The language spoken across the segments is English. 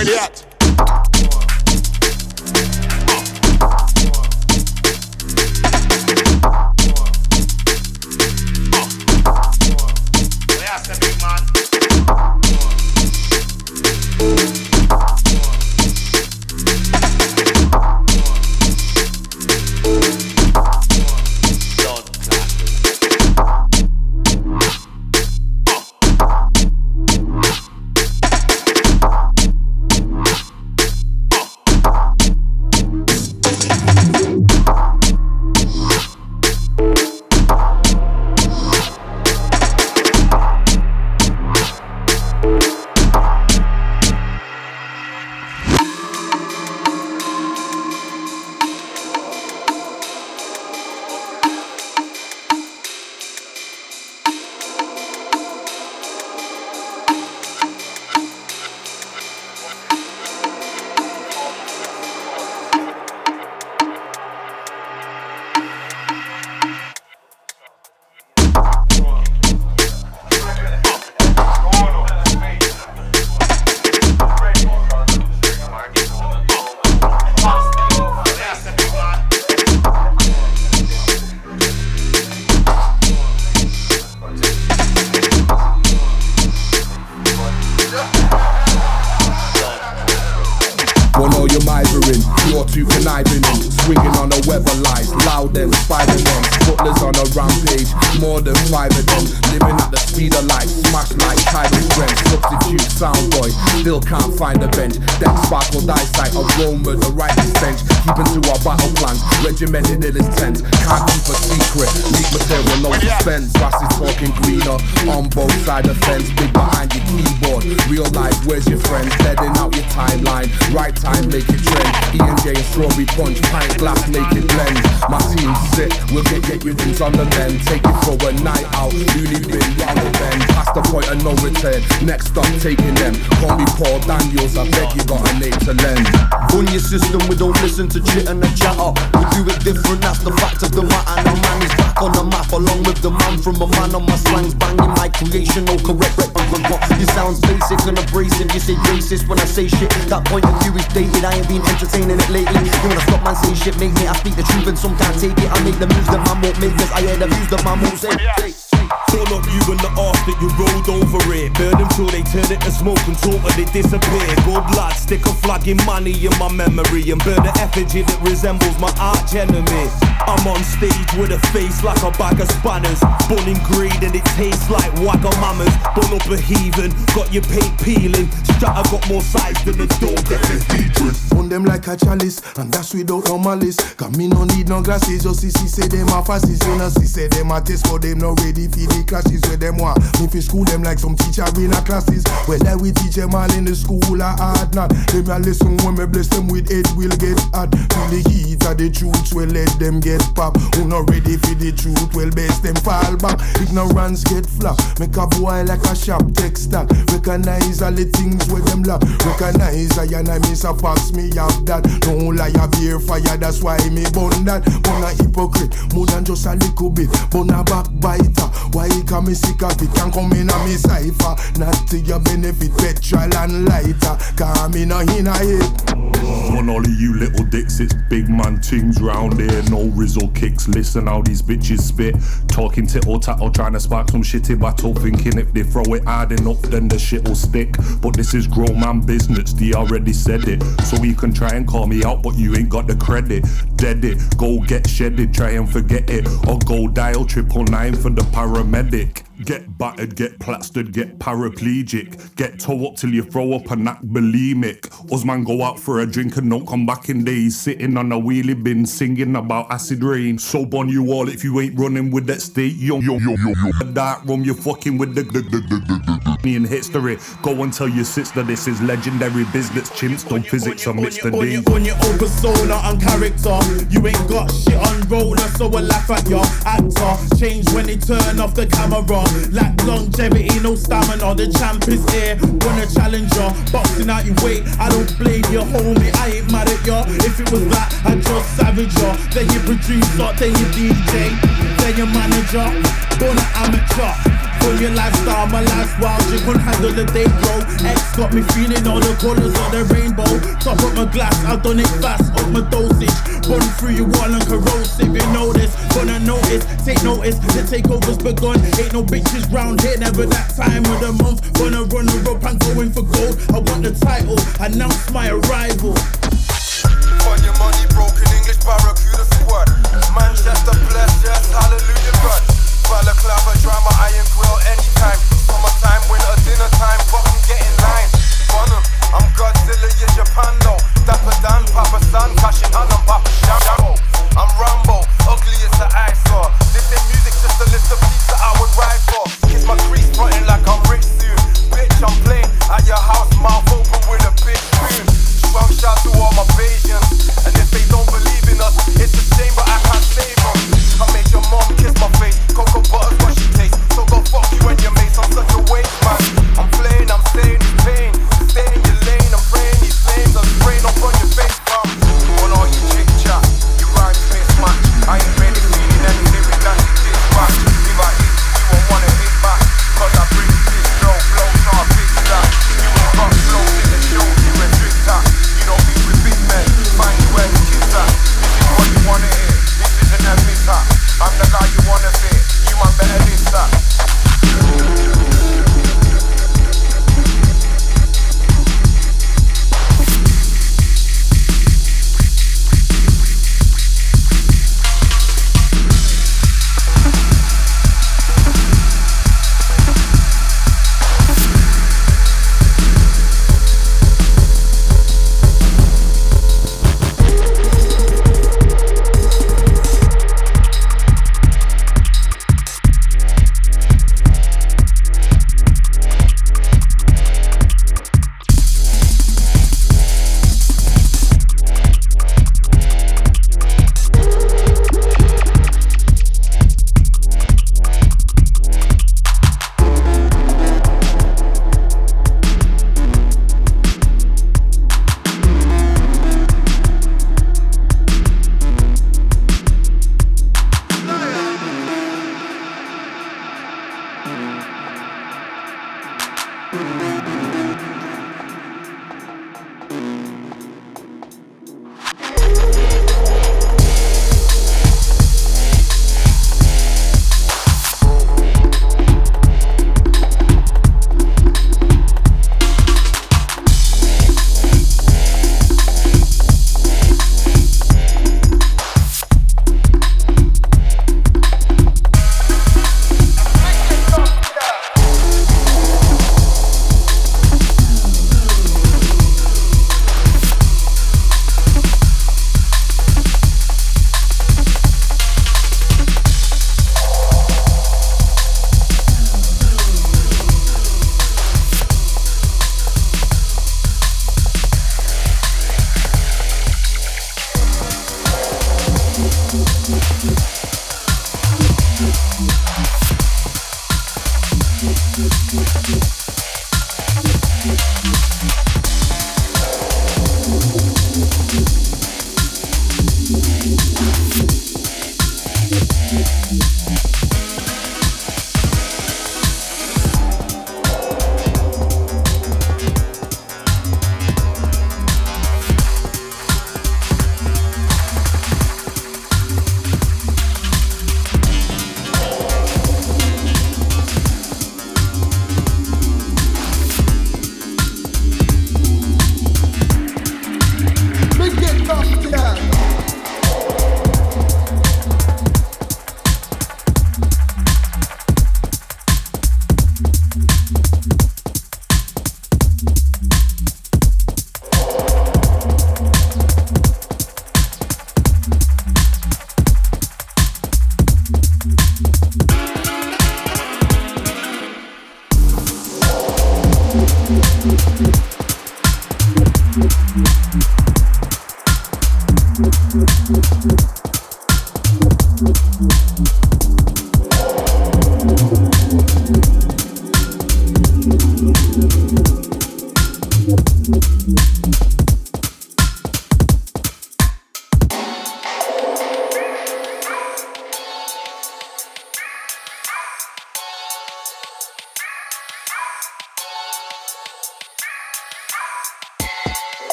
Where they at? Regimented ill intent, can't keep a secret. Leak material, no suspense. Brass is talking greener on both sides of the fence. Big behind your keyboard, real life. Where's your friends? Heading out your timeline. Right time, make it trend. E and J and strawberry punch, pint glass, make it blend. My team's sick, we'll get your things on the men. Take it for a night out, newly been round the bend. Past the point of no return. Next up, taking them. Call me Paul Daniels, I bet you got a name to lend. On your system, we don't listen to chit and the chatter. We do it different, that's the fact of the matter. Now man is back on the map, along with the man from a man on my slangs. Banging my creation, all correct, rep and rock. Your sound's basic and abrasive, you say racist when I say shit. That point of view is dated, I ain't been entertaining it lately. You wanna stop man say shit, make me, I speak the truth and some can't take it. I make the moves that man won't make, cause I hear the views that man won't say. Call up you and the arse that you rolled over it. Burn them till they turn it to smoke and totally disappear. Good lad, stick a flag in money in my memory and burn an effigy that resembles my arch enemy. I'm on stage with a face like a bag of spanners. Born in greed and it tastes like Wagamamas. Born up a heathen, got your paint peeling. Strata got more size than a dog that is featuring. On them like a chalice, and that's without no malice. Cause me no need no glasses, just see say them are fascists. You know see say them are taste for them no ready for the clashes where them want. Me fi school them like some teacher in our classes. Well then we teach them all in the school I hard not. Them a listen when me bless them with it will get hot. Feel the heat of the truth, well let them get pop. Who not ready for the truth, well best them fall back. Ignorance get flap, make a boy like a shop textile. Recognize all the things where them lack. Recognize I and I miss a fox, me have that. Don't lie, I bear fire, that's why me burn that. Born a hypocrite, more than just a little bit. Born a backbiter, why he can me sick of it. Can't come in a me cipher, not to your benefit. Petrol and lighter, come in a hina it. On all of you little dicks, it's big man things round here. No Rizzle kicks, listen how these bitches spit. Talking tittle tattle, trying to spark some shitty battle. Thinking if they throw it hard enough, then the shit'll stick. But this is grown man business, they already said it. So you can try and call me out, but you ain't got the credit. Dead it, go get shedded, try and forget it. Or go dial 999 for the paramedic. Get battered, get plastered, get paraplegic. Get toe up till you throw up and act bulimic. Usman go out for a drink and don't come back in days. Sitting on a wheelie bin singing about acid rain. So on you all if you ain't running with that state. Yo. The dark room you're fucking with the in history. Go and tell your sister this is legendary business. Chimps don't physics amidst the day. On your own persona and character. You ain't got shit on roller, so I laugh at your actor. Change when they turn off the camera. Like longevity, no stamina, the champ is here. Wanna challenge ya, boxing out your weight. I don't blame ya, homie, I ain't mad at ya. If it was that, I'd just savage ya. Then your producer, then your DJ, then your manager. Born an amateur, Pull your lifestyle, my life's wild. You couldn't handle the day, bro. X got me feeling all the colours of the rainbow. Top up my glass, I've done it fast, up my dosage. Run through your wall and corrosive, you know this. Gonna notice, take notice, the takeover's begun. Ain't no bitches round here, never that time of the month. Gonna run the rope, I'm going for gold. I want the title, announce my arrival. On your money, broken English, barracuda squad. Manchester, bless, yes, hallelujah, God. Balaclava, drama, iron grill, anytime. Summertime, winter, dinner time, but I'm getting line. Fun em, I'm Godzilla, you're Japan, no. Dapper Dan, Papa San, Cashin, and I'm Papa Shambo. I'm Rambo, ugly as an eyesore. This ain't music, just a list of beats that I would ride for. Kiss my crease, frontin' like I'm rich soon. Bitch, I'm playing at your house, mouth open with a big spoon. Strong shout to all my Bayesians, and if they don't believe in us, it's a shame, but I can't save them. I made your mom kiss my face, cocoa butter's what she tastes. So go fuck you and your mates, I'm such a waste man. I'm playing, I'm saying this pain, stay in your lane, I'm praying these flames, I'm spraying up on your face, bro. Well, all you chick chat, you ride face man. I ain't really feeling any lyric that you diss back. If I hit, you won't wanna hit back, cause I bring this low, blow, so I fix that. You won't fuck blows in the show, you a trick that. Don't be with big men, find you where you kiss that. This is what you wanna hear, this isn't a mishap. I'm the guy you wanna fear, you man better miss that.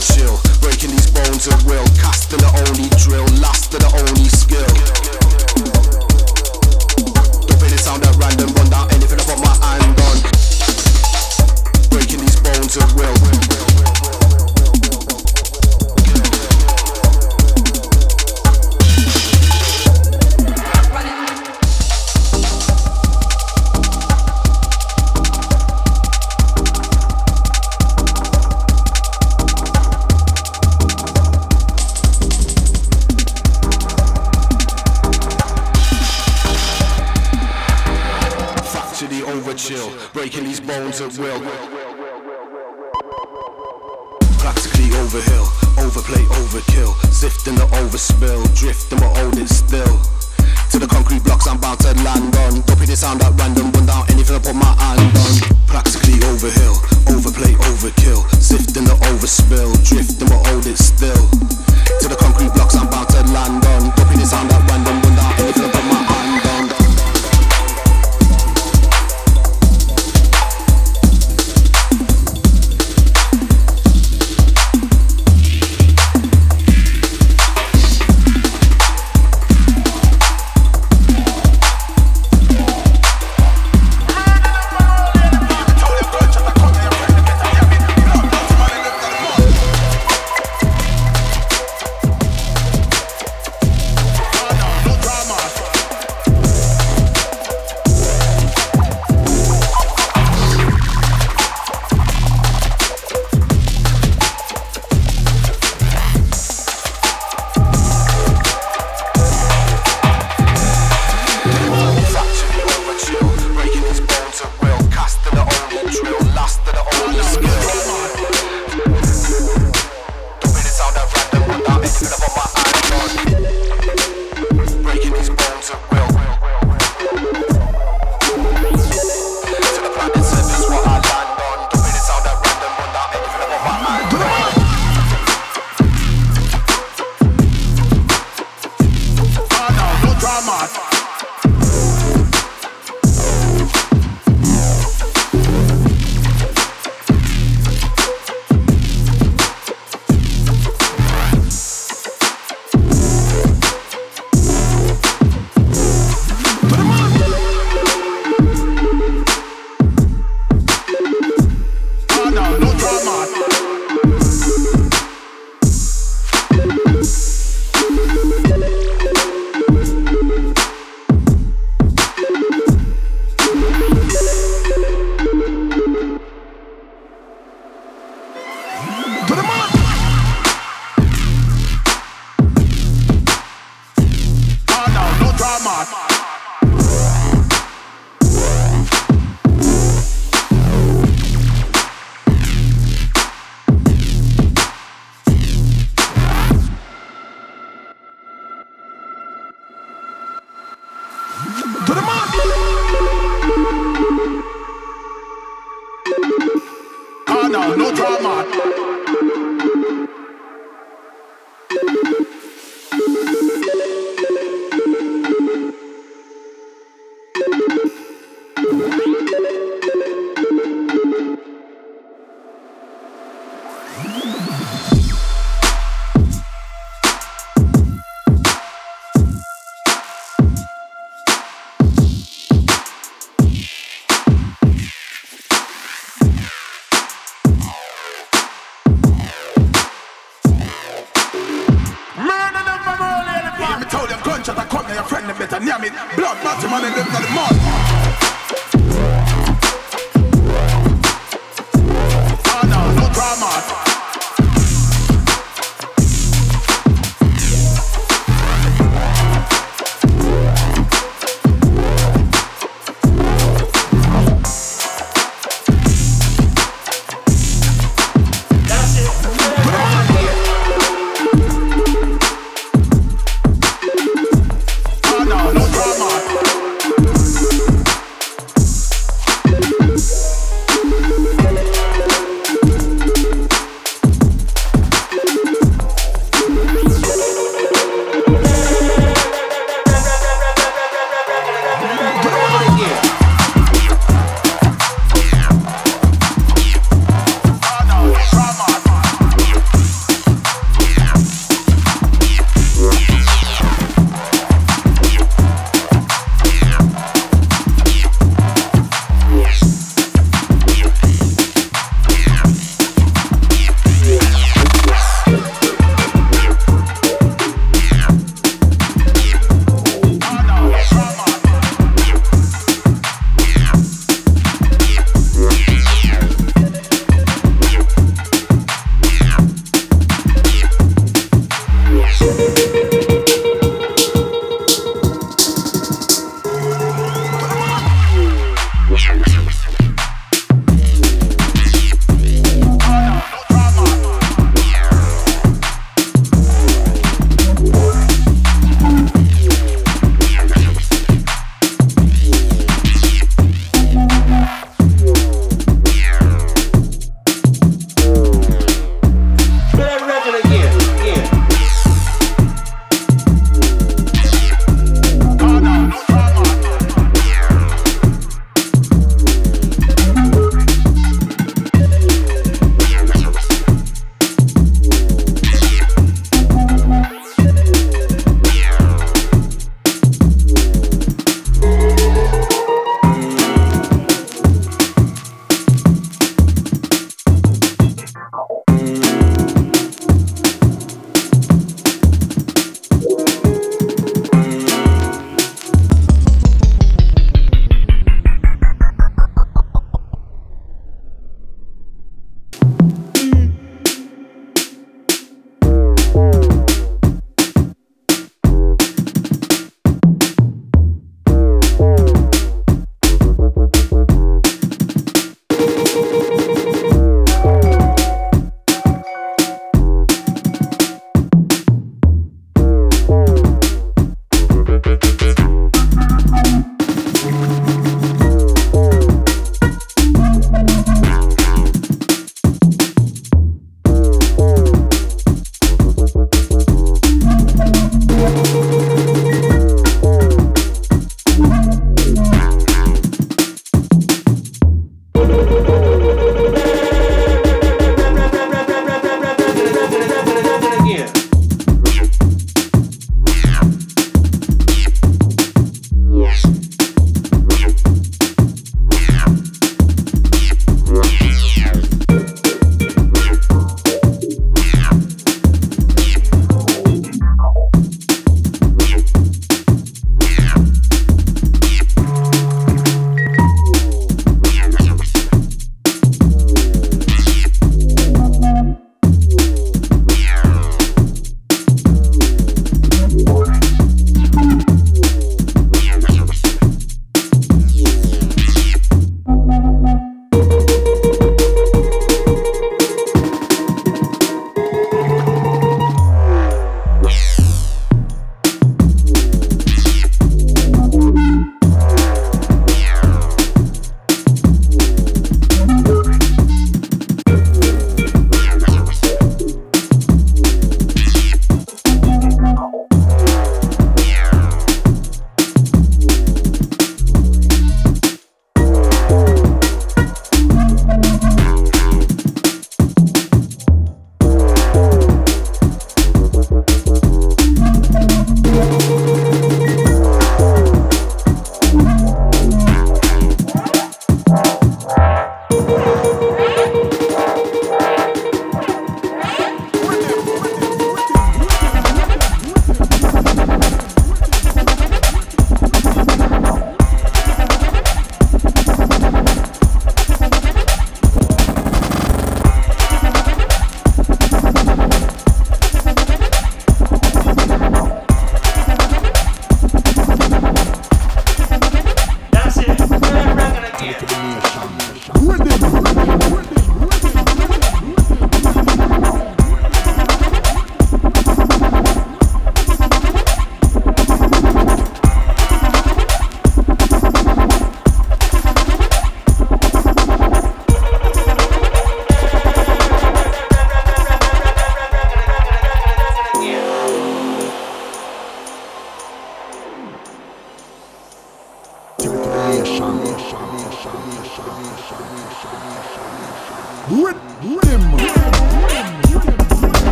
never chill. Breaking these bones at will. Cast of the only drill, last of the only skill. Don't play the sound at random, run down anything I put my hand on. Breaking these bones at will. Chill, breaking these bones at will. Practically overhill, overplay, overkill. Sifting the overspill, drifting but hold it still. To the concrete blocks I'm bound to land on. Don't pick the sound at random, run down anything I put my hand on. Practically overhill, overplay, overkill. Sifting the overspill, drifting but hold it still. To the concrete blocks I'm bound to land on. Don't pick the sound at random, run down anything I put my hand on.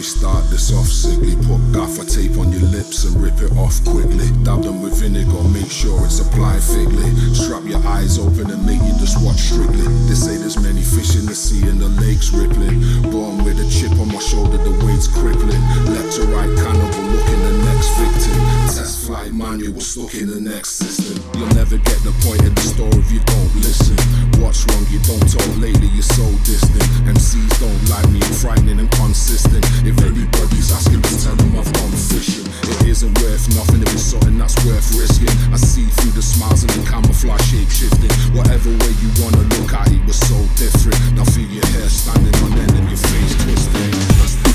we start this off sickly. Put gaffer tape on your lips and rip it off quickly. Dab them with vinegar, make sure it's applied thickly. Strap your eyes open and make you just watch Strictly. They say there's many fish in the sea and the lake's rippling. Born with a chip on my shoulder, the weight's crippling. Left to right, cannibal, look in the next victim. Test flight manual, stuck in the next system. You'll never get the point of the story if you don't listen. What's wrong, you don't talk lately, you're so distant. MCs don't like me, I'm frightening and consistent. If everybody's asking me, tell them I've gone fishing. It isn't worth nothing if it's something that's worth risking. I see through the smiles and the camouflage shape shifting. Whatever way you wanna look at it, we're so different. Now feel your hair standing on end and your face twisting.